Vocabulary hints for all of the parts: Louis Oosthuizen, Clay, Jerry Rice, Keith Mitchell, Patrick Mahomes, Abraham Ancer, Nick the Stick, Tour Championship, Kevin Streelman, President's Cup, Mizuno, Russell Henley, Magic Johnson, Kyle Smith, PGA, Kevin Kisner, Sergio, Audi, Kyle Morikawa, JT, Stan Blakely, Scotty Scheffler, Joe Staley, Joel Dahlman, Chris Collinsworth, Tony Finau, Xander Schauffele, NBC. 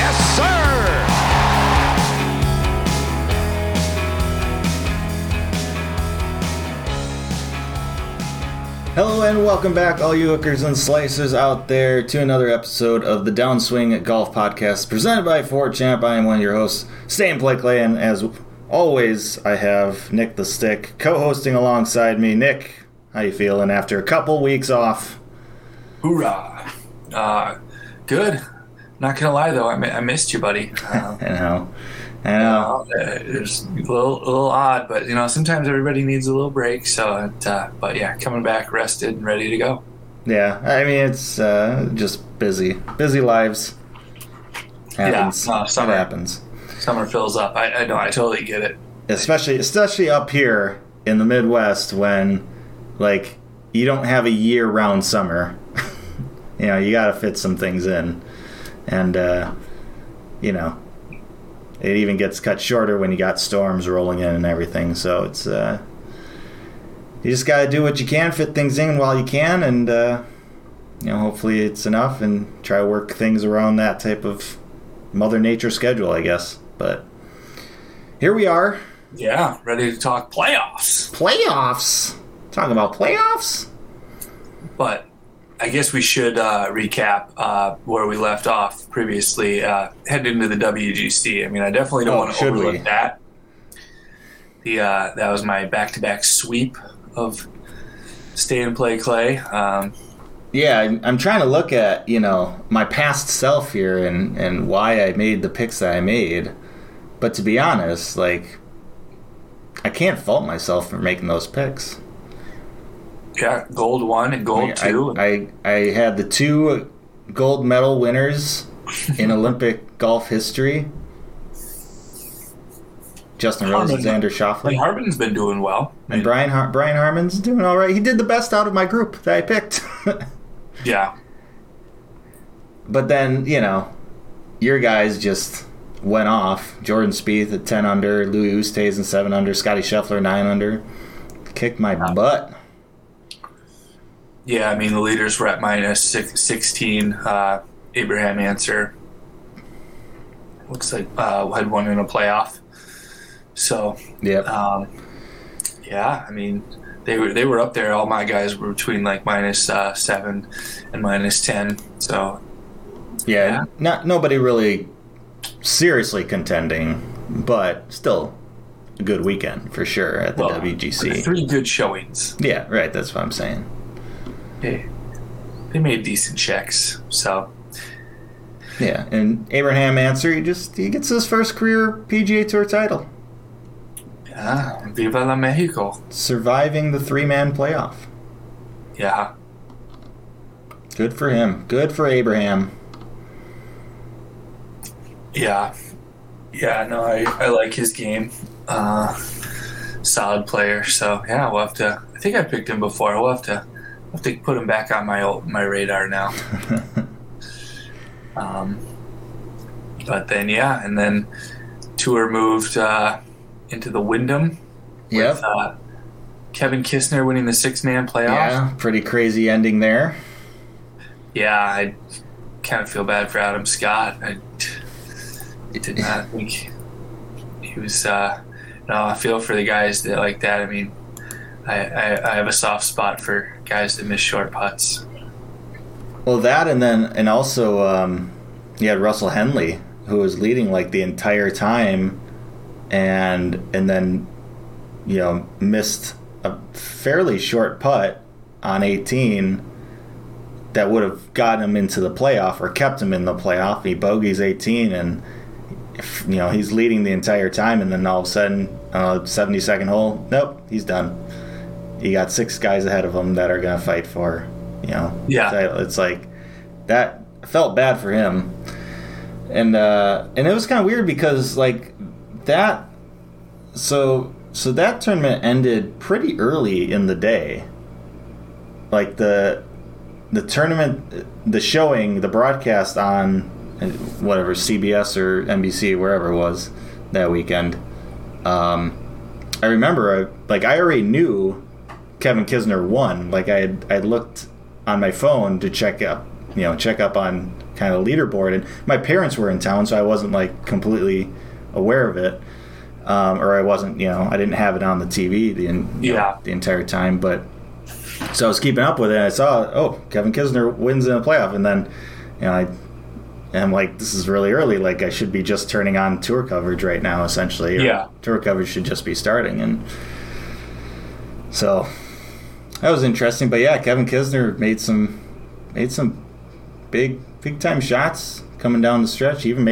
Yes, sir! Hello and welcome back, all you hookers and slicers out there, to another episode of the Downswing Golf Podcast, presented by Fort Champ. I am one of your hosts, Stan Blakely, and as always, I have Nick the Stick co-hosting alongside me. Nick, how you feeling after a couple weeks off? Hoorah! Good. Not gonna lie though, I missed you, buddy. I know. It's a little odd, but you know, sometimes everybody needs a little break. So, but yeah, coming back rested and ready to go. Yeah, I mean, it's just busy lives. Happens. Yeah, summer it happens. Summer fills up. I know. I totally get it. Especially up here in the Midwest, when like you don't have a year-round summer. You know, you got to fit some things in, and you know. It even gets cut shorter when you got storms rolling in and everything. So it's you just got to do what you can, fit things in while you can, and you know, hopefully it's enough, and try to work things around that type of Mother Nature schedule, I guess. But here we are. Yeah, ready to talk playoffs. Playoffs? Talking about playoffs? But I guess we should recap where we left off previously, headed into the WGC. I mean, I definitely don't want to overlook that. That was my back-to-back sweep of Stay and Play Clay. Yeah, I'm trying to look at, you know, my past self here and why I made the picks that I made. But to be honest, like, I can't fault myself for making those picks. Yeah, gold one and gold two. I had the two gold medal winners in Olympic golf history. Justin Rose and Xander Schauffele. Harman's been doing well. And Brian Harman's doing all right. He did the best out of my group that I picked. Yeah. But then, you know, your guys just went off. Jordan Spieth at 10 under, Louis Oosthuizen 7 under, Scotty Scheffler 9 under. Kicked my butt. Yeah, I mean, the leaders were at minus 16. Abraham Ancer looks like had won in a playoff. So, yep. Yeah, I mean, they were up there. All my guys were between like minus 7 and minus 10. So, yeah. Nobody really seriously contending, but still a good weekend for sure at the WGC. Three good showings. Yeah, right. That's what I'm saying. They made decent checks, so yeah. And Abraham Ancer, he gets his first career PGA Tour title. Yeah, Viva la Mexico! Surviving the three-man playoff. Yeah. Good for him. Good for Abraham. Yeah, yeah. No, I like his game. Solid player. So yeah, we'll have to. I think I picked him before. We'll have to. I have to put him back on my radar now. But then, yeah, and then Tour moved into the Wyndham. Yep. With Kevin Kisner winning the six-man playoff. Yeah, pretty crazy ending there. Yeah, I kind of feel bad for Adam Scott. I did not think he was no, I feel for the guys that like that. I mean, I have a soft spot for guys that miss short putts. Well, that and also you had Russell Henley, who was leading like the entire time, and then, you know, missed a fairly short putt on 18 that would have gotten him into the playoff or kept him in the playoff. He bogeys 18 and, you know, he's leading the entire time, and then all of a sudden 72nd hole, nope, he's done. You got six guys ahead of him that are going to fight for, you know. Yeah. So it's like that felt bad for him. And it was kind of weird because like that so that tournament ended pretty early in the day. Like the tournament, the showing, the broadcast on whatever, CBS or NBC, wherever it was that weekend, I remember, I already knew Kevin Kisner won. Like, I had looked on my phone to check up on kind of leaderboard, and my parents were in town, so I wasn't completely aware of it, or I wasn't, I didn't have it on the TV the entire time, but so I was keeping up with it, and I saw, oh, Kevin Kisner wins in a playoff, and then I'm like, this is really early. Like, I should be just turning on tour coverage right now, essentially. Yeah. Tour coverage should just be starting. And so that was interesting. But, yeah, Kevin Kisner made some big-time shots coming down the stretch. He even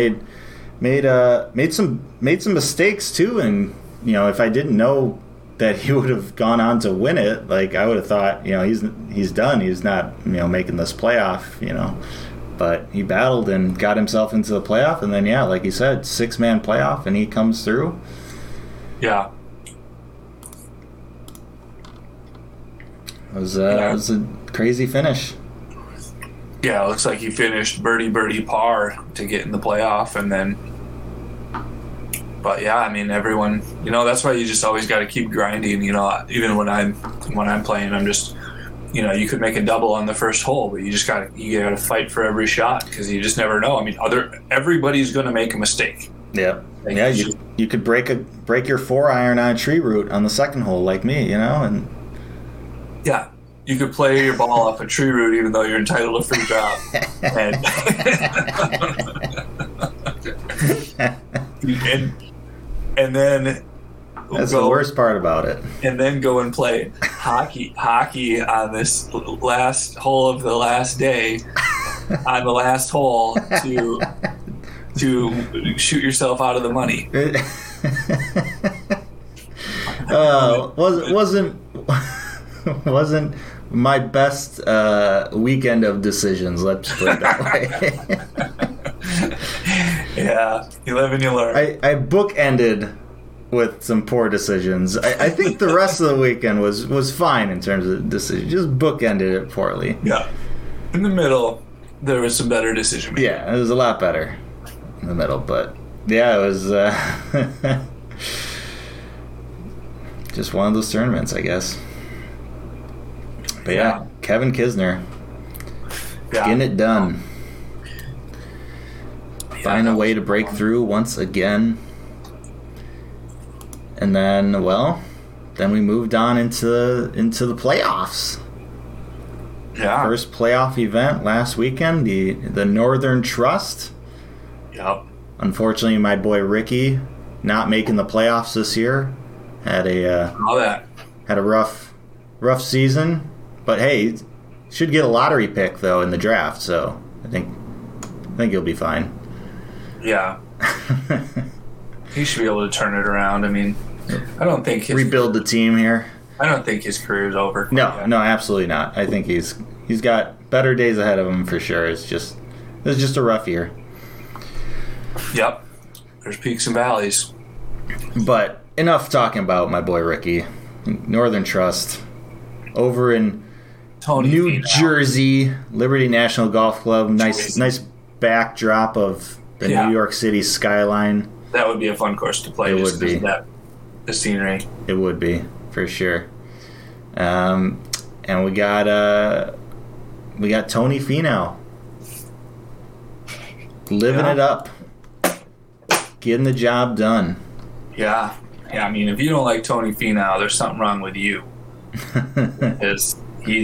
made some mistakes, too. And, if I didn't know that he would have gone on to win it, I would have thought, he's done. He's not, making this playoff, But he battled and got himself into the playoff. And then, yeah, like you said, 6-man playoff, and he comes through. Yeah. It was a crazy finish. Yeah, it looks like he finished birdie, par to get in the playoff. And then, but, yeah, I mean, everyone, that's why you just always got to keep grinding. Even when I'm playing, I'm just – you could make a double on the first hole, but you got to fight for every shot because you just never know. I mean, everybody's going to make a mistake. Yeah, you could break your 4-iron on a tree root on the second hole, like me, and yeah, you could play your ball off a tree root even though you're entitled to free drop. and then. That's the worst part about it. And then go and play hockey on this last hole of the last day, on the last hole to shoot yourself out of the money. Wasn't my best weekend of decisions. Let's put it that way. Yeah, you live and you learn. I bookended with some poor decisions. I think the rest of the weekend was fine in terms of decisions. Just bookended it poorly. Yeah. In the middle, there was some better decision making. Yeah, it was a lot better in the middle. But, yeah, it was just one of those tournaments, I guess. But, yeah. Kevin Kisner. Yeah. Getting it done. Yeah, find a way to break through once again. And then, then we moved on into the playoffs. Yeah. First playoff event last weekend, the Northern Trust. Yep. Unfortunately, my boy Ricky, not making the playoffs this year, had a rough season. But hey, should get a lottery pick though in the draft, so I think he'll be fine. Yeah. He should be able to turn it around. I mean, I don't think rebuild the team here. I don't think his career's over. No, absolutely not. I think he's got better days ahead of him for sure. It's just a rough year. Yep, there's peaks and valleys. But enough talking about my boy Ricky, Northern Trust, over in New Jersey, Liberty National Golf Club. Nice backdrop of the New York City skyline. That would be a fun course to play. It would be. The scenery. It would be, for sure. And we got Tony Finau living it up, getting the job done. Yeah. Yeah, I mean, if you don't like Tony Finau, there's something wrong with you. Because he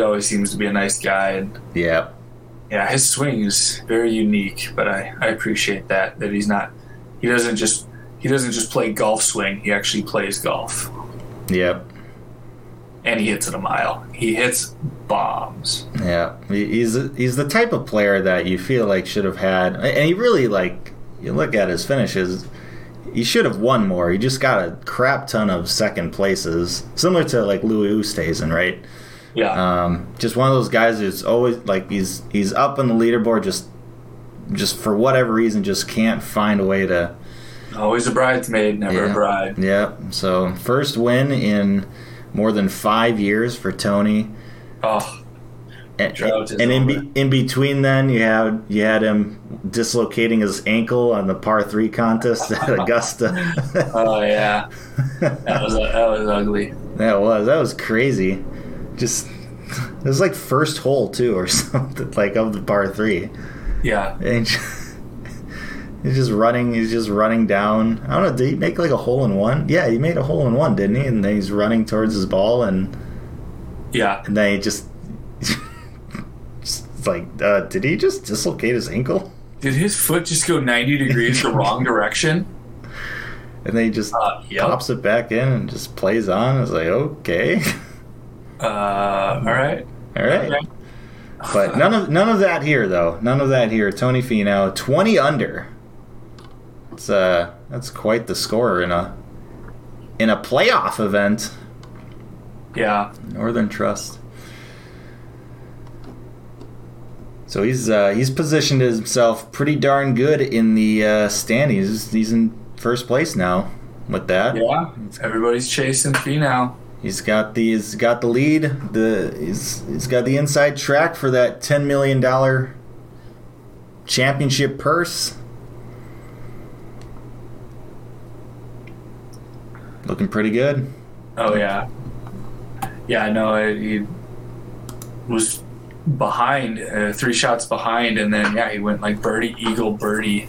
always seems to be a nice guy. And, yeah. Yeah, his swing is very unique, but I appreciate that he doesn't just play golf swing, he actually plays golf. Yep. And he hits it a mile. He hits bombs. Yeah. He's the type of player that you feel like should have had, and he really, you look at his finishes, he should have won more. He just got a crap ton of second places, similar to Louis Oosthuizen, right? Yeah, just one of those guys who's always he's up on the leaderboard, just for whatever reason, just can't find a way to. Always a bridesmaid, never a bride. Yeah. So first win in more than 5 years for Tony. Oh, And in between then, you had him dislocating his ankle on the par 3 contest at Augusta. Oh yeah, that was ugly. That was crazy. Just it was like first hole too, or something like of the par 3. Yeah, and he's just running down. I don't know. Did he make like a hole in one? Yeah, he made a hole in one, didn't he? And then he's running towards his ball, and then he just. Did he just dislocate his ankle? Did his foot just go 90 degrees the wrong direction? And then he just pops it back in and just plays on. I was like, okay. All right. Okay. But none of that here, though. None of that here. Tony Finau, 20 under. It's that's quite the score in a playoff event. Yeah. Northern Trust. So he's positioned himself pretty darn good in the standings. He's in first place now with that. Yeah, everybody's chasing Finau. He's got the lead. He's got the inside track for that $10 million championship purse. Looking pretty good. Oh yeah, yeah. No, he was. Behind 3 shots behind, and then he went like birdie, eagle, birdie,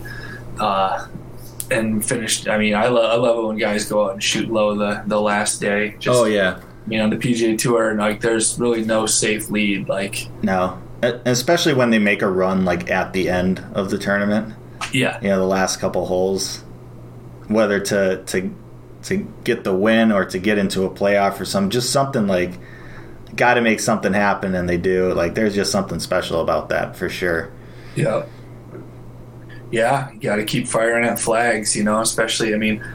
and finished. I mean, I love it when guys go out and shoot low the last day. Just, oh yeah, you know, the PGA Tour, and like there's really no safe lead. Like no, especially when they make a run like at the end of the tournament. Yeah, you know, the last couple holes, whether to get the win or to get into a playoff or something, just something like. Got to make something happen, and they do. Like, there's just something special about that for sure. Yeah. Yeah, you got to keep firing at flags, you know, especially, I mean,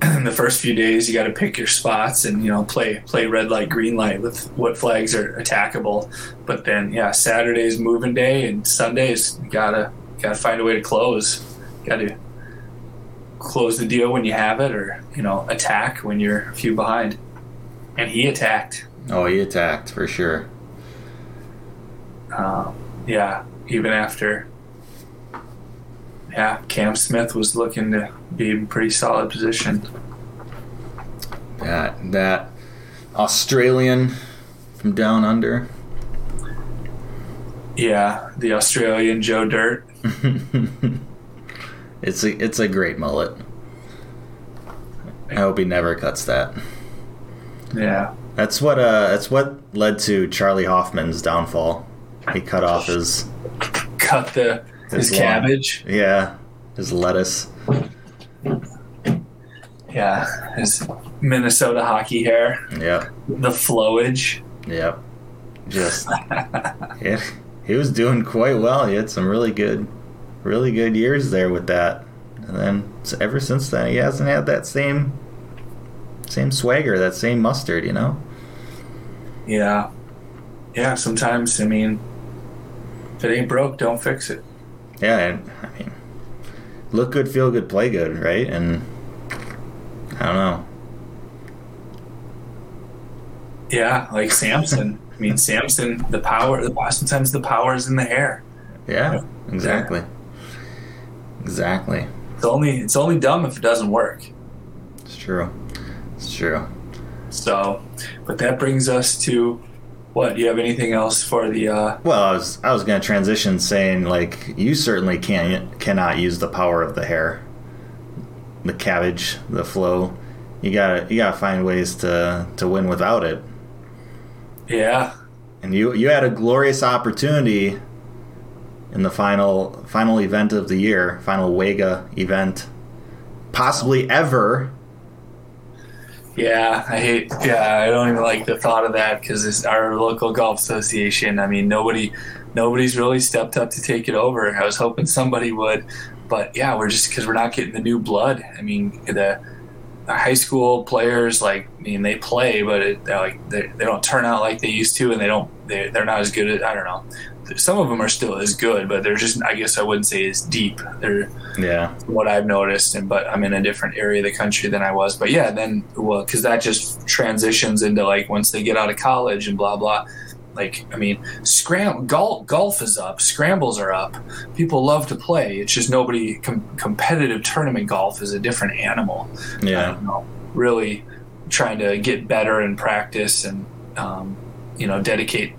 the first few days you got to pick your spots and, you know, play red light, green light with what flags are attackable. But then, yeah, Saturday's moving day, and Sunday's got to find a way to close. Got to close the deal when you have it or, you know, attack when you're a few behind. And he attacked. Oh, he attacked for sure. Even after. Yeah, Cam Smith was looking to be in pretty solid position. That Australian from down under. Yeah, the Australian Joe Dirt. It's a great mullet. I hope he never cuts that. Yeah. That's what led to Charlie Hoffman's downfall. He cut off his cabbage. Yeah, his lettuce. Yeah, his Minnesota hockey hair. Yeah, the flowage. Yep. Just he was doing quite well. He had some really good years there with that, and then ever since then he hasn't had that same swagger, that same mustard, you know. Yeah. Sometimes, I mean, if it ain't broke, don't fix it. Yeah, and I mean, look good, feel good, play good, right? And I don't know. Yeah, like Samson. I mean, Samson, the power. Sometimes the power is in the hair. Yeah, you know? Exactly. Yeah. Exactly. It's only dumb if it doesn't work. It's true. So, but that brings us to what? Do you have anything else for the? Well, I was going to transition saying like you certainly cannot use the power of the hair, the cabbage, the flow. You gotta find ways to win without it. Yeah. And you had a glorious opportunity in the final event of the year, final WAGA event, possibly ever. Yeah, I don't even like the thought of that because it's our local golf association. I mean, nobody's really stepped up to take it over. I was hoping somebody would, but yeah, because we're not getting the new blood. I mean, the high school players, like, I mean, they play, but they don't turn out like they used to, and they're not as good at, I don't know. Some of them are still as good, but they're just, I guess I wouldn't say as deep. What I've noticed, but I'm in a different area of the country than I was. But yeah, then, well, because that just transitions into like once they get out of college and blah, blah, Like, I mean, golf is up. Scrambles are up. People love to play. It's just nobody competitive tournament golf is a different animal. Yeah. Really trying to get better and practice and, dedicate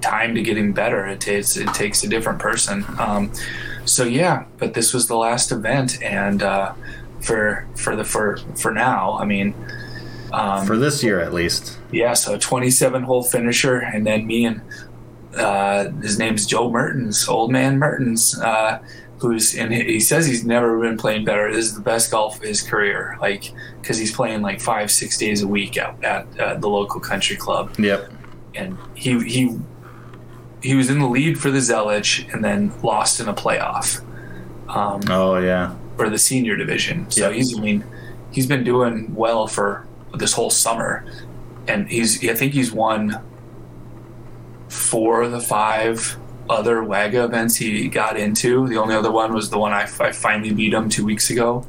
time to getting better. It takes a different person. But this was the last event. And for now, I mean... for this year, at least. Yeah, so a 27-hole finisher, and then me and his name's Joe Mertens, old man Mertens, he says he's never been playing better. This is the best golf of his career, like, because he's playing like 5-6 days a week at the local country club. Yep. And he was in the lead for the Zelich, and then lost in a playoff. For the senior division. So yep. He's been doing well for this whole summer, and I think he's won 4 of the 5 other WAGA events he got into. The only other one was the one I finally beat him 2 weeks ago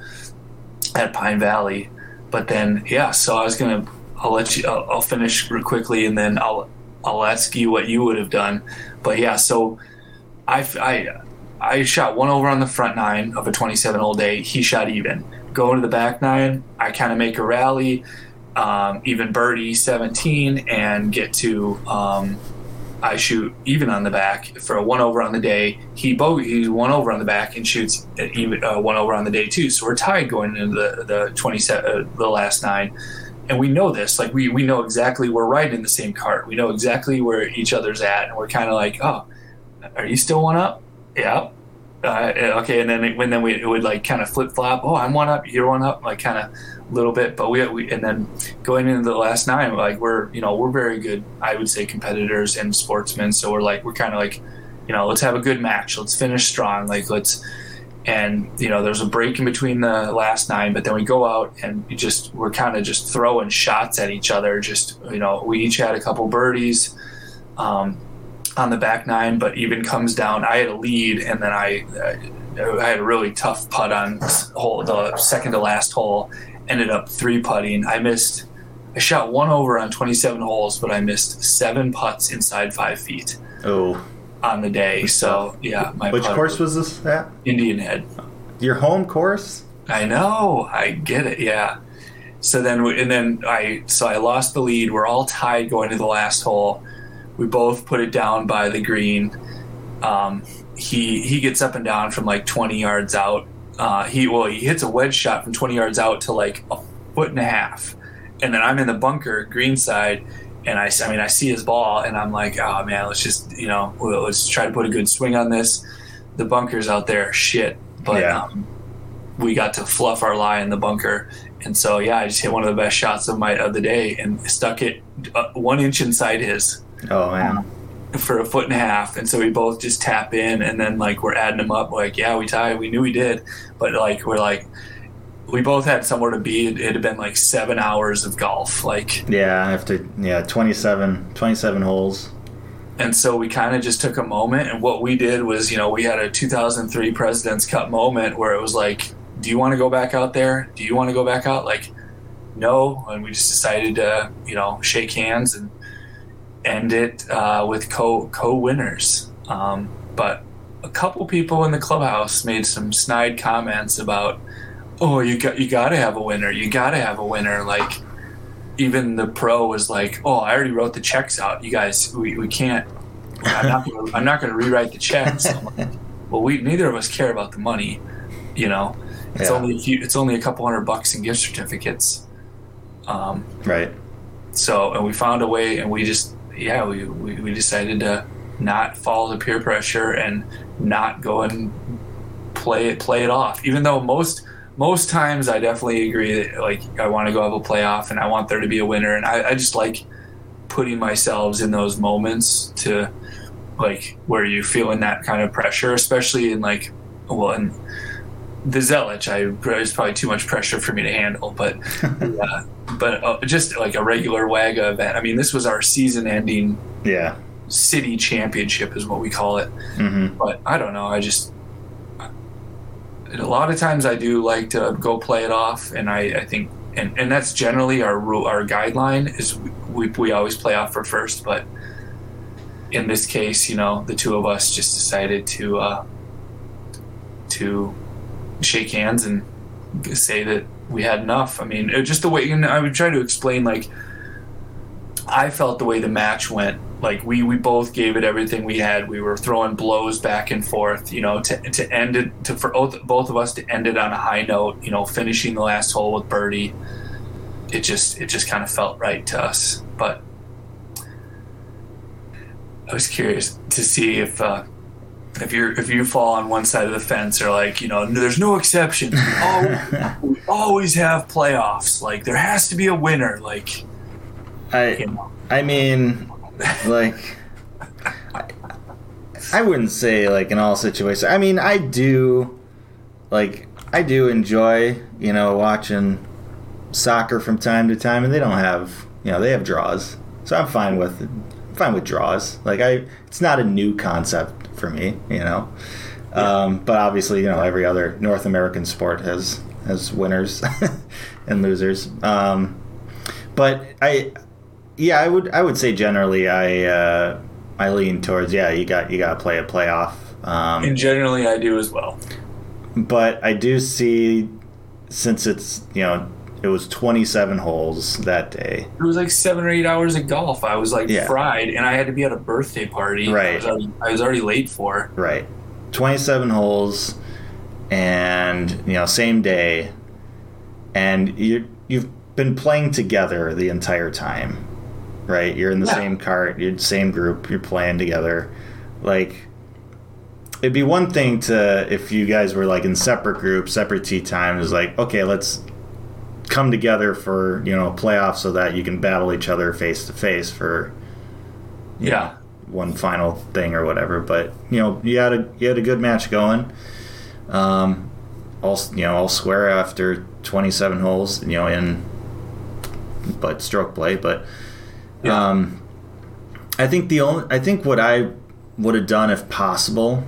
at Pine Valley. But then I'll finish real quickly, and then I'll ask you what you would have done. But yeah, so I shot one over on the front nine of a 27-hole day. He shot even. Go into the back nine, I kind of make a rally, even birdie 17, and get to I shoot even on the back for a one over on the day. He's one over on the back and shoots even one over on the day too. So we're tied going into the 27, the last nine, and we know this. Like we know exactly, we're right in the same cart. We know exactly where each other's at, and we're kind of like, oh, are you still one up? Yeah. Okay, and then it would like kind of flip flop. Oh, I'm one up, you're one up, like kind of a little bit. But we and then going into the last nine, like we're very good, I would say, competitors and sportsmen. So we're kind of like, let's have a good match. Let's finish strong. Like there's a break in between the last nine, but then we go out and we're kind of just throwing shots at each other. Just we each had a couple birdies. On the back nine, but even comes down. I had a lead, and then I had a really tough putt on the second to last hole. Ended up 3-putting. I shot one over on 27 holes, but I missed 7 putts inside 5 feet. Oh, on the day. So yeah, which course was this at? Indian Head. Your home course? I know. I get it. Yeah. So then, I lost the lead. We're all tied going to the last hole. We both put it down by the green. He gets up and down from like 20 yards out. He hits a wedge shot from 20 yards out to like 1.5 feet. And then I'm in the bunker, green side, and I see his ball, and I'm like, oh man, let's just, let's try to put a good swing on this. The bunker's out there, shit. But yeah. We got to fluff our lie in the bunker. And so, yeah, I just hit one of the best shots of the day and stuck it 1 inch inside his. Oh man, for 1.5 feet, and so we both just tap in, and then like we're adding them up, like yeah, we tied, we knew we did, but like we're like, we both had somewhere to be. It had been like 7 hours of golf, like yeah, after 27 holes, and so we kind of just took a moment, and what we did was we had a 2003 President's Cup moment where it was like, do you want to go back out there? Do you want to go back out? Like no, and we just decided to shake hands and end it with co-winners. But a couple people in the clubhouse made some snide comments about, oh, you gotta have a winner. You gotta have a winner. Like even the pro was like, oh, I already wrote the checks out. You guys, we can't. I'm not gonna rewrite the checks. So like, well, neither of us care about the money. It's only a couple $100 in gift certificates. Right. So and we found a way, and we just. Yeah, we decided to not fall to peer pressure and not go and play it off. Even though most times I definitely agree that like I want to go have a playoff and I want there to be a winner, and I just like putting myself in those moments to like where you're feeling that kind of pressure, especially in like in the Zelich. It was probably too much pressure for me to handle, but. But just like a regular WAGA event. I mean, this was our season-ending city championship is what we call it. Mm-hmm. But I don't know. A lot of times I do like to go play it off, and I think and that's generally our rule, our guideline is we always play off for first. But in this case, you know, the two of us just decided to shake hands and say that we had enough. I mean, just the way, and I would try to explain, like, I felt the way the match went. Like, we both gave it everything we had. We were throwing blows back and forth, you know, to end it, to for both of us to end it on a high note, you know, finishing the last hole with birdie. It just kind of felt right to us. But I was curious to see if you fall on one side of the fence, or like, you know, there's no exception. Oh, we always have playoffs. Like, there has to be a winner. Like, you know. I mean, like, I wouldn't say, like, in all situations. I mean, I do enjoy, you know, watching soccer from time to time, and they don't have, you know, they have draws, so I'm fine with it. Fine with draws. Like, it's not a new concept for me, you know. But obviously, you know, every other North American sport has winners and losers. But I would say generally I lean towards, yeah, you got to play a playoff. And generally I do as well. But I do see, since it's, you know, it was 27 holes that day. It was like 7 or 8 hours of golf. I was like fried, and I had to be at a birthday party. Right. I was already late for. Right. 27 holes, and, you know, same day, and you've been playing together the entire time, right? You're in the same cart, you're the same group, you're playing together. Like, it'd be one thing to, if you guys were like in separate groups, separate tee times, like, okay, let's come together for, you know, playoffs so that you can battle each other face to face for you know, one final thing or whatever. But, you know, you had a good match going. I'll swear after 27 holes, you know, in but stroke play. But I think what I would have done, if possible,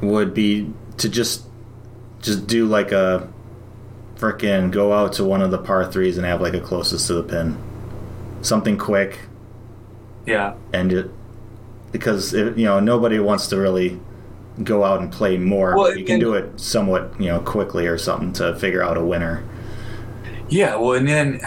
would be to just do like a frickin' go out to one of the par threes and have like a closest to the pin, something quick. Yeah. End it, because it, you know, nobody wants to really go out and play more. Well, you can do it somewhat, you know, quickly or something to figure out a winner. Yeah. Well, and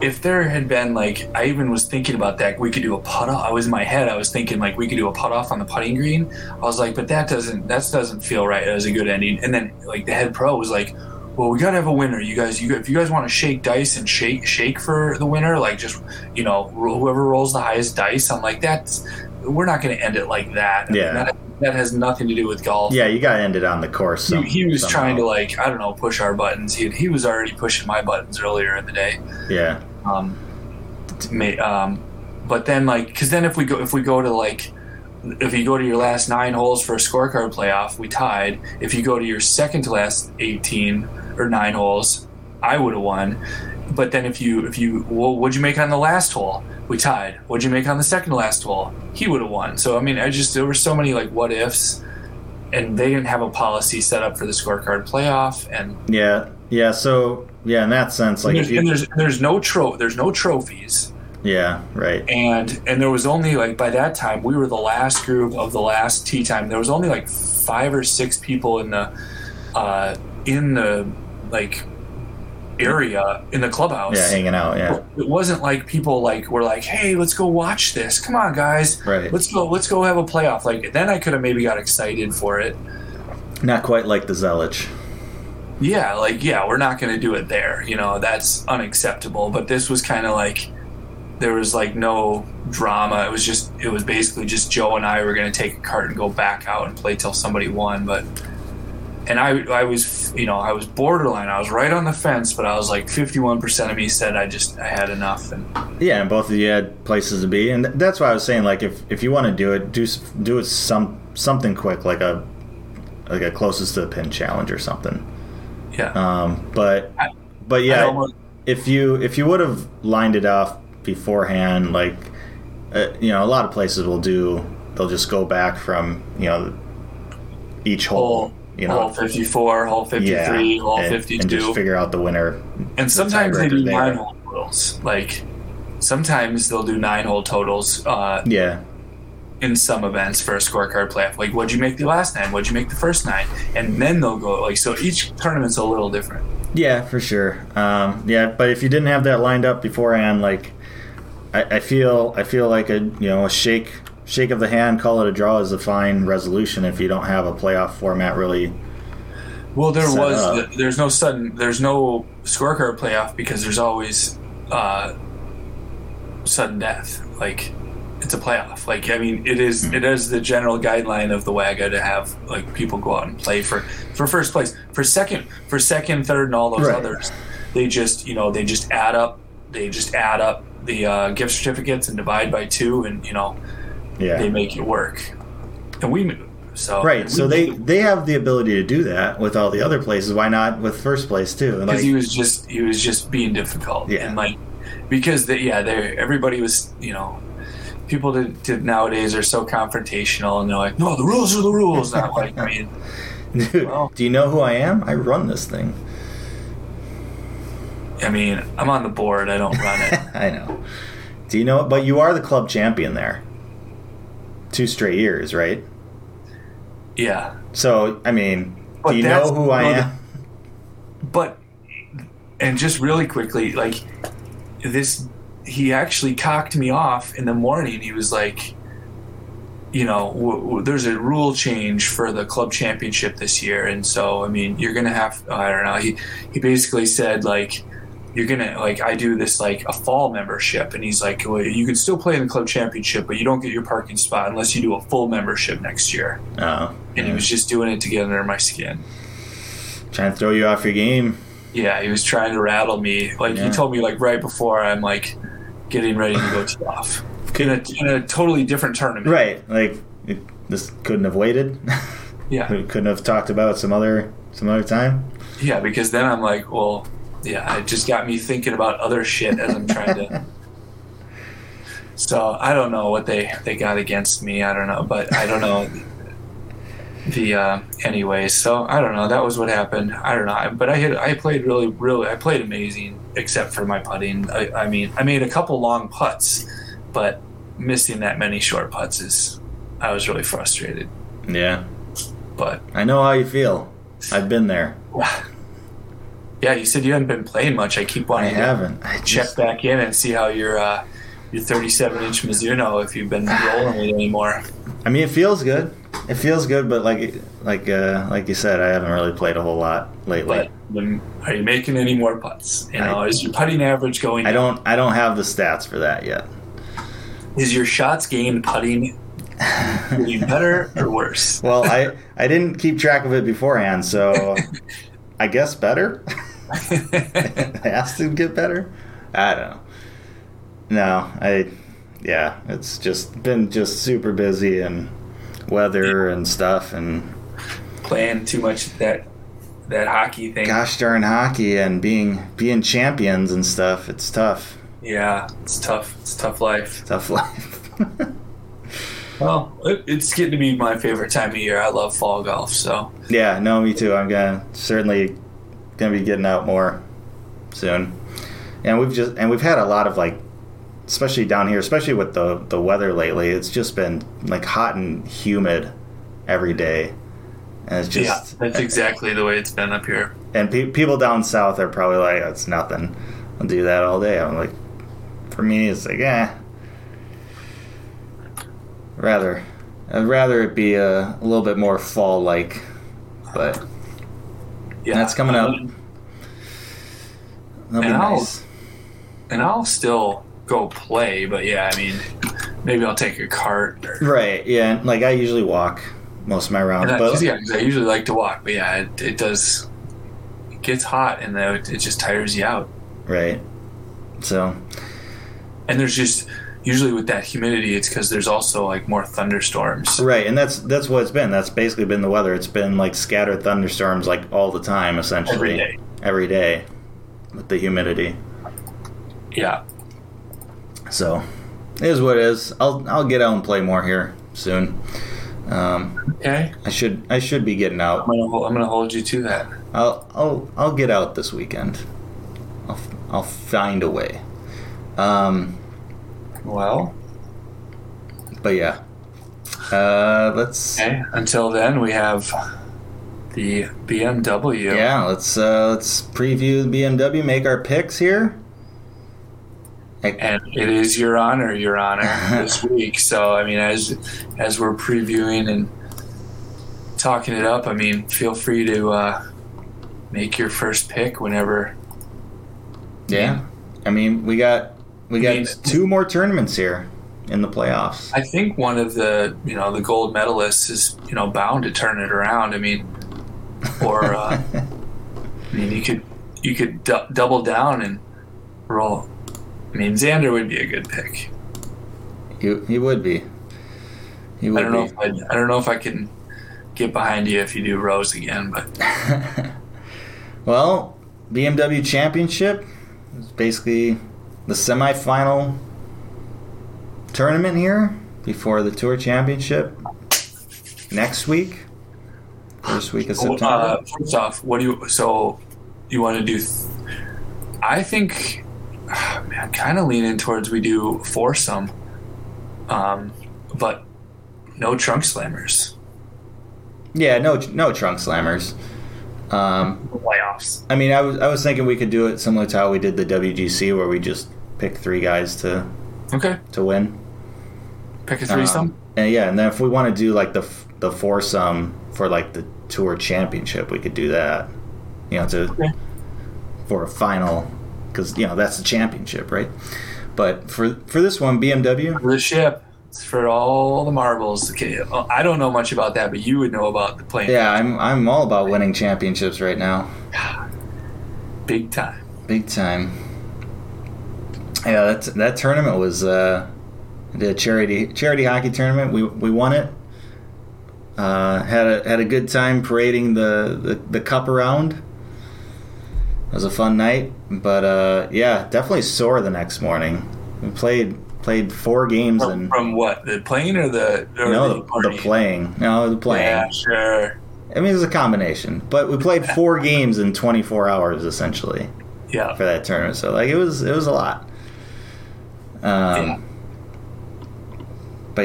if there had been, like, I even was thinking about that, we could do a putt off. I was in my head, I was thinking, like, we could do a putt off on the putting green. I was like, but that doesn't feel right as a good ending. And then, like, the head pro was like, well, we gotta have a winner. If you guys want to shake dice and shake for the winner, like, just, you know, whoever rolls the highest dice. I'm like, we're not gonna end it like that. Yeah. I mean, that has nothing to do with golf. Yeah, you gotta end it on the course. He was somehow trying to, like, I don't know, push our buttons. He was already pushing my buttons earlier in the day. Yeah. But then, like, because then if you go to your last 9 holes for a scorecard playoff, we tied. If you go to your second to last 18 or 9 holes, I would have won. But then well, what'd you make on the last hole? We tied. What'd you make on the second to last hole? He would have won. So, I mean, there were so many, like, what ifs, and they didn't have a policy set up for the scorecard playoff. And yeah. So, yeah, in that sense, like, there's no trophies. Yeah, right. And there was only, like, by that time we were the last group of the last tee time. There was only like 5 or 6 people in the like, area in the clubhouse, yeah, hanging out. Yeah, it wasn't like people like were like, hey, let's go watch this, come on guys, right, let's go have a playoff. Like, then I could have maybe got excited for it. Not quite like the Zelich. Yeah, like, yeah, we're not going to do it there, you know, that's unacceptable. But this was kind of like, there was like no drama. It was basically just Joe and I were going to take a cart and go back out and play till somebody won. But and I was, you know, I was borderline. I was right on the fence, but I was like 51% of me said I had enough. And yeah, and both of you had places to be, and that's why I was saying, like, if you want to do it, do it something quick, like a closest to the pin challenge or something. Yeah. But yeah, if you would have lined it off beforehand, like, you know, a lot of places will do. They'll just go back from, you know, each hole. You know, hole 54, hole 53, hole 52, and just figure out the winner. And sometimes they do 9-hole rules. Like, sometimes they'll do 9-hole totals. Yeah. In some events for a scorecard playoff, like what'd you make the last 9? What'd you make the first 9? And then they'll go like, so each tournament's a little different. Yeah, for sure. Yeah, but if you didn't have that lined up beforehand, like I feel like a shake of the hand, call it a draw is a fine resolution if you don't have a playoff format really. Well, there's no scorecard playoff because there's always sudden death, like. It's a playoff. Like, I mean, it is the general guideline of the WAGA to have like people go out and play for first place, for second, third, and all those right. others. They just, they just add up. They just add up the gift certificates and divide by 2, and they make it work. And we move. So right. So they have the ability to do that with all the other places. Why not with first place too? Because like, he was just being difficult. Yeah. And like because everybody was People nowadays are so confrontational, and they're like, "No, the rules are the rules." Not like, I mean, dude, well, do you know who I am? I run this thing. I mean, I'm on the board. I don't run it. I know. Do you know? But you are the club champion there. 2 straight years, right? Yeah. So, I mean, but do you know who I am? And just really quickly, like this. He actually cocked me off in the morning. He was like, there's a rule change for the club championship this year. And so, I mean, you're going to have, I don't know. He basically said like, you're going to like, I do this like a fall membership. And he's like, well, you can still play in the club championship, but you don't get your parking spot unless you do a full membership next year. Oh, and he was just doing it to get under my skin. Trying to throw you off your game. Yeah. He was trying to rattle me. Like he told me like right before I'm like, getting ready to go tee off in a totally different tournament. Right, like this couldn't have waited. Yeah, we couldn't have talked about it some other time. Yeah, because then I'm like, well, yeah, it just got me thinking about other shit as I'm trying to. So I don't know what they got against me. I don't know, but I don't know the. Anyways, so I don't know. That was what happened. I don't know, but I played amazing. Except for my putting. I mean, I made a couple long putts, but missing that many short putts I was really frustrated. Yeah. But I know how you feel. I've been there. Yeah, you said you haven't been playing much. I keep wanting to check back in and see how your 37-inch Mizuno, if you've been rolling with it anymore. I mean, it feels good. It feels good, but like you said, I haven't really played a whole lot lately. Like, are you making any more putts? Is your putting average going down? I don't have the stats for that yet. Is your shots gained putting getting better or worse? Well, I didn't keep track of it beforehand, so I guess better. It has to get better. I don't know. It's just been super busy and weather and stuff and playing too much that hockey thing. Gosh darn hockey and being champions and stuff. It's tough. Yeah, it's tough. It's tough life. Tough life. Well, it's getting to be my favorite time of year. I love fall golf. So yeah, no, me too. I'm gonna be getting out more soon. And we've had a lot of like. Especially down here, especially with the weather lately, it's just been like hot and humid every day, and it's just that's exactly the way it's been up here. And people down south are probably like, oh, "It's nothing, I'll do that all day." I'm like, for me, it's like, I'd rather it be a little bit more fall like, but yeah, that's coming up. I'll still. Go play, but yeah, I mean, maybe I'll take a cart. Right, yeah, like I usually walk most of my rounds. Because I usually like to walk, but yeah, it gets hot, and then it just tires you out. Right. So. And there's just usually with that humidity, it's because there's also like more thunderstorms. Right, and that's what it's been. That's basically been the weather. It's been like scattered thunderstorms like all the time, essentially every day, with the humidity. Yeah. So, it is what it is. I'll get out and play more here soon. Okay. I should be getting out. I'm gonna hold you to that. I'll get out this weekend. I'll find a way. Well. But yeah. Let's. Okay. Until then, we have the BMW. Yeah, let's preview the BMW, make our picks here. And it is your honor, this week. So, I mean, as we're previewing and talking it up, I mean, feel free to make your first pick whenever. Yeah, I mean, we got two more tournaments here in the playoffs. I think one of the the gold medalists is bound to turn it around. I mean, or I mean, you could double down and roll. I mean, Xander would be a good pick. He would be. He would. I don't know if I can get behind you if you do Rose again, but. Well, BMW Championship is basically the semifinal tournament here before the Tour Championship next week. First week of September. First off, you want to do? I think. Man, kind of leaning towards we do foursome, but no trunk slammers. Yeah, no trunk slammers. Playoffs. I mean, I was thinking we could do it similar to how we did the WGC, where we just pick three guys to win. Pick a threesome. And then if we want to do like the foursome for like the Tour Championship, we could do that. For a final. Because that's the championship, right? But for this one, BMW, for the ship, it's for all the marbles. Okay, I don't know much about that, but you would know about the plane. Yeah, I'm all about winning championships right now. Big time. Big time. Yeah, that tournament was the charity hockey tournament. We won it. Had a good time parading the cup around. It was a fun night, but definitely sore the next morning. We played four games from what? The playing or the playing? No, the playing. Yeah, sure. I mean, it was a combination, but we played four games in 24 hours essentially. Yeah. For that tournament, so like it was a lot. But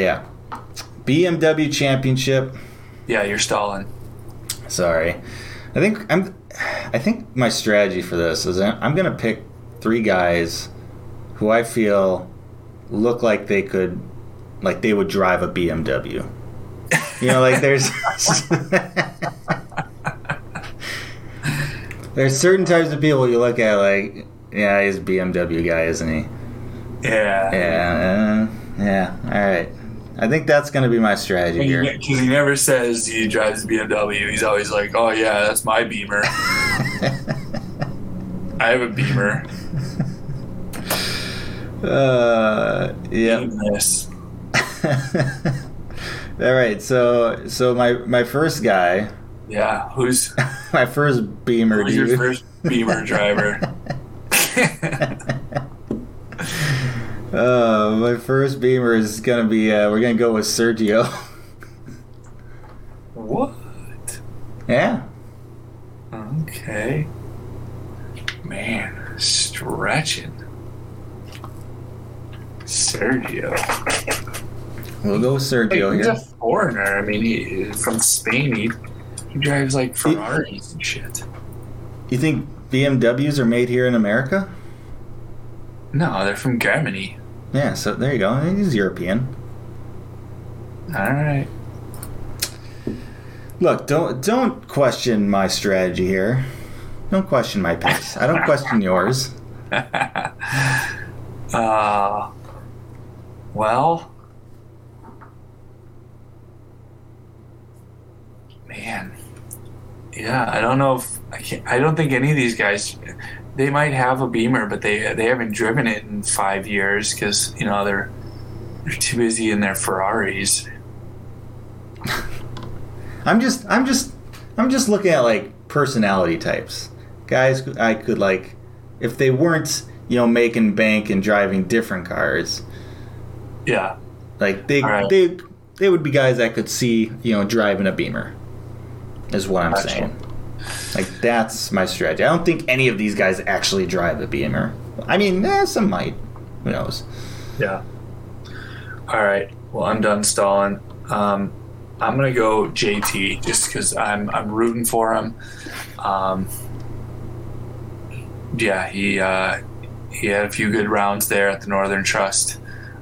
yeah, BMW Championship. Yeah, you're stalling. Sorry, I think my strategy for this is I'm going to pick three guys who I feel look like they would drive a BMW. There's certain types of people you look at like, yeah, he's a BMW guy, isn't he? Yeah. Yeah. Yeah. All right. I think that's going to be my strategy here. Because he never says he drives a BMW. He's always like, oh, yeah, that's my Beamer. I have a Beamer. Yeah. All right, so my first guy. Yeah, who's my first Beamer dude? Who's your first Beamer driver? My first Beamer is going to be, we're going to go with Sergio. What? Yeah. Okay. Man, stretching. Sergio. We'll go with Sergio here. He's a foreigner. I mean, he's from Spain. He drives like Ferraris and shit. You think BMWs are made here in America? No, they're from Germany. Yeah, so there you go. He's European. All right. Look, don't question my strategy here. Don't question my picks. I don't question yours. Well, man, yeah. I don't know if I don't think any of these guys. They might have a Beamer, but they haven't driven it in 5 years because they're too busy in their Ferraris. I'm just looking at like personality types, guys. I could like if they weren't making bank and driving different cars. Yeah, like they would be guys I could see driving a Beamer. Is what I'm saying. Like, that's my strategy. I don't think any of these guys actually drive a Beamer. I mean, some might. Who knows? Yeah. all right, well, I'm done stalling. I'm going to go JT just because I'm rooting for him. Yeah, he had a few good rounds there at the Northern Trust.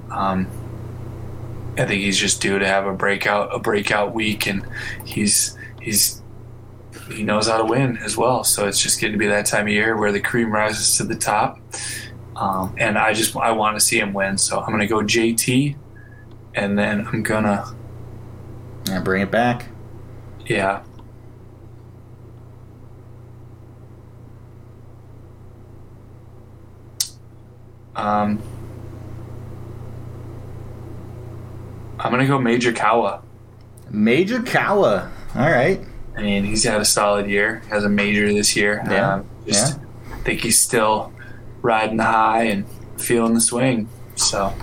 I think he's just due to have a breakout week, and he knows how to win as well. So it's just getting to be that time of year where the cream rises to the top. And I want to see him win. So I'm going to go JT, and then I'm going to bring it back. Yeah. I'm going to go Major Kawa. Major Kawa. All right. I mean, he's had a solid year. Has a major this year. Yeah. I think he's still riding high and feeling the swing. So. All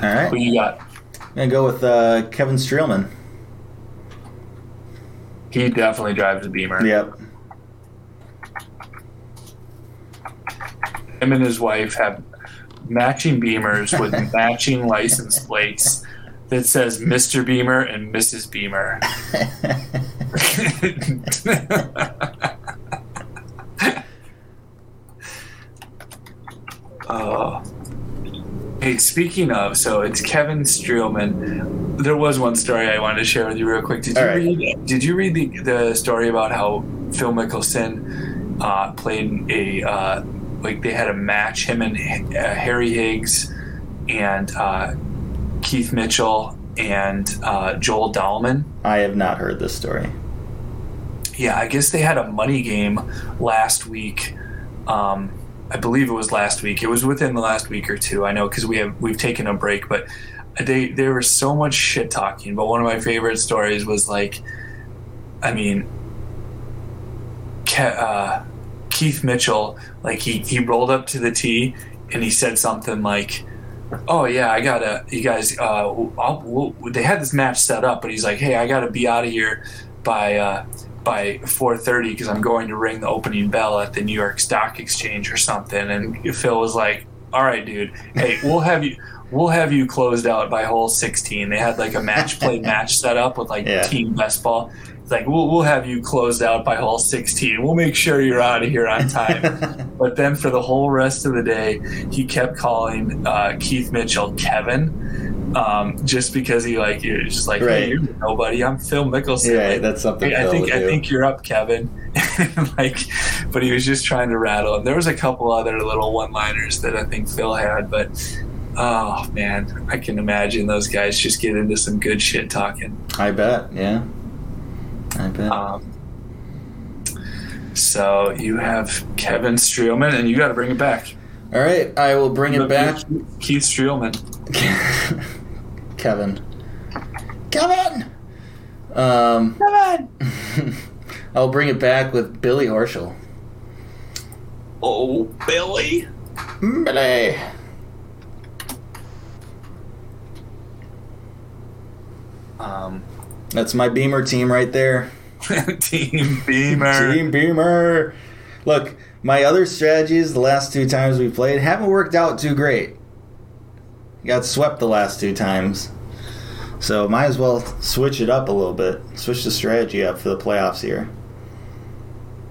right. Who you got? I'm going to go with Kevin Streelman. He definitely drives a Beamer. Yep. Him and his wife have matching Beamers with matching license plates that says Mr. Beamer and Mrs. Beamer. Oh. Hey, speaking of, so it's Kevin Streelman. There was one story I wanted to share with you real quick. Did you read the story about how Phil Mickelson played a like they had a match, him and Harry Higgs and Keith Mitchell and Joel Dahlman? I have not heard this story. Yeah, I guess they had a money game last week. I believe it was last week. It was within the last week or two. I know because we've taken a break, but there was so much shit talking. But one of my favorite stories was like, I mean, Keith Mitchell, like he rolled up to the tee and he said something like, "Oh yeah, I gotta, you guys, they had this match set up, but he's like, hey, I gotta be out of here by 4:30 because I'm going to ring the opening bell at the New York Stock Exchange or something." And Phil was like, "All right, dude, hey, we'll have you closed out by hole 16." They had like a match set up with like team best ball. Like, we'll have you closed out by hole 16. We'll make sure you're out of here on time. But then for the whole rest of the day, he kept calling Keith Mitchell Kevin, just because you're just like, right. Hey, you're nobody. I'm Phil Mickelson. Yeah, like, that's something. Hey, I think you're up, Kevin. But he was just trying to rattle him. There was a couple other little one-liners that I think Phil had, but oh man, I can imagine those guys just get into some good shit talking. I bet, yeah. I bet. So you have Kevin Streelman, and you got to bring it back. All right, I will bring it back. Keith Streelman. Kevin! Kevin! I'll bring it back with Billy Horschel. Oh, Billy! That's my Beamer team right there. Team Beamer. Team Beamer. Look, my other strategies the last two times we played haven't worked out too great. Got swept the last two times. So might as well switch it up a little bit. Switch the strategy up for the playoffs here.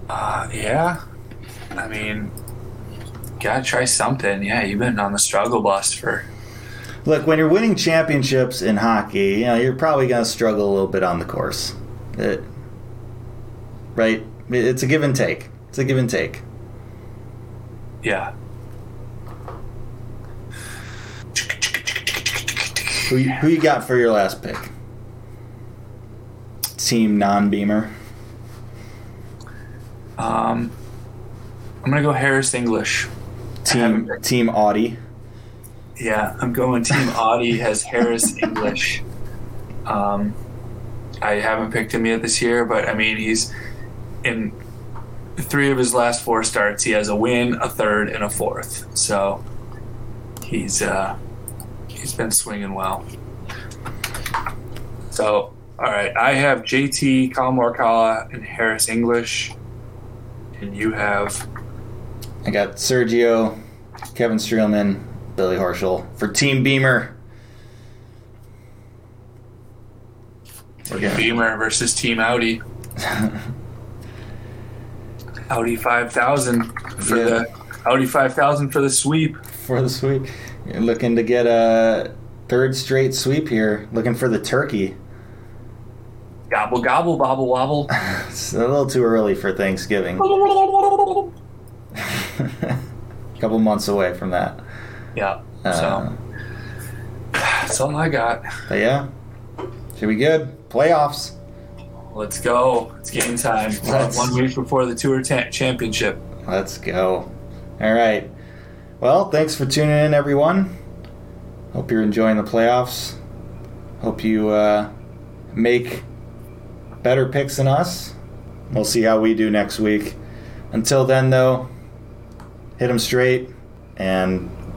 Yeah. I mean, gotta try something. Yeah, you've been on the struggle bus for... Look, when you're winning championships in hockey, you're probably going to struggle a little bit on the course. Right? It's a give and take. Yeah. Who you got for your last pick? Team non-Beamer. I'm going to go Harris English. Team Audi. Yeah, I'm going Team Audi has Harris English. I haven't picked him yet this year, but I mean, he's in 3 of his last 4 starts. He has a win, a third, and a fourth. So he's been swinging well. So all right, I have JT, Kyle Morikawa, and Harris English, and you have. I got Sergio, Kevin Streelman. Billy Horschel for Team Beamer. Team Beamer versus Team Audi. Audi 5000 for the Audi 5000 for the sweep. For the sweep. You're looking to get a third straight sweep here. Looking for the turkey. Gobble, gobble, bobble, wobble. It's a little too early for Thanksgiving. A couple months away from that. Yeah. So that's all I got. But yeah. Should be good. Playoffs. Let's go. It's game time. 1 week before the Tour Championship. Let's go. All right. Well, thanks for tuning in, everyone. Hope you're enjoying the playoffs. Hope you make better picks than us. We'll see how we do next week. Until then, though, hit them straight and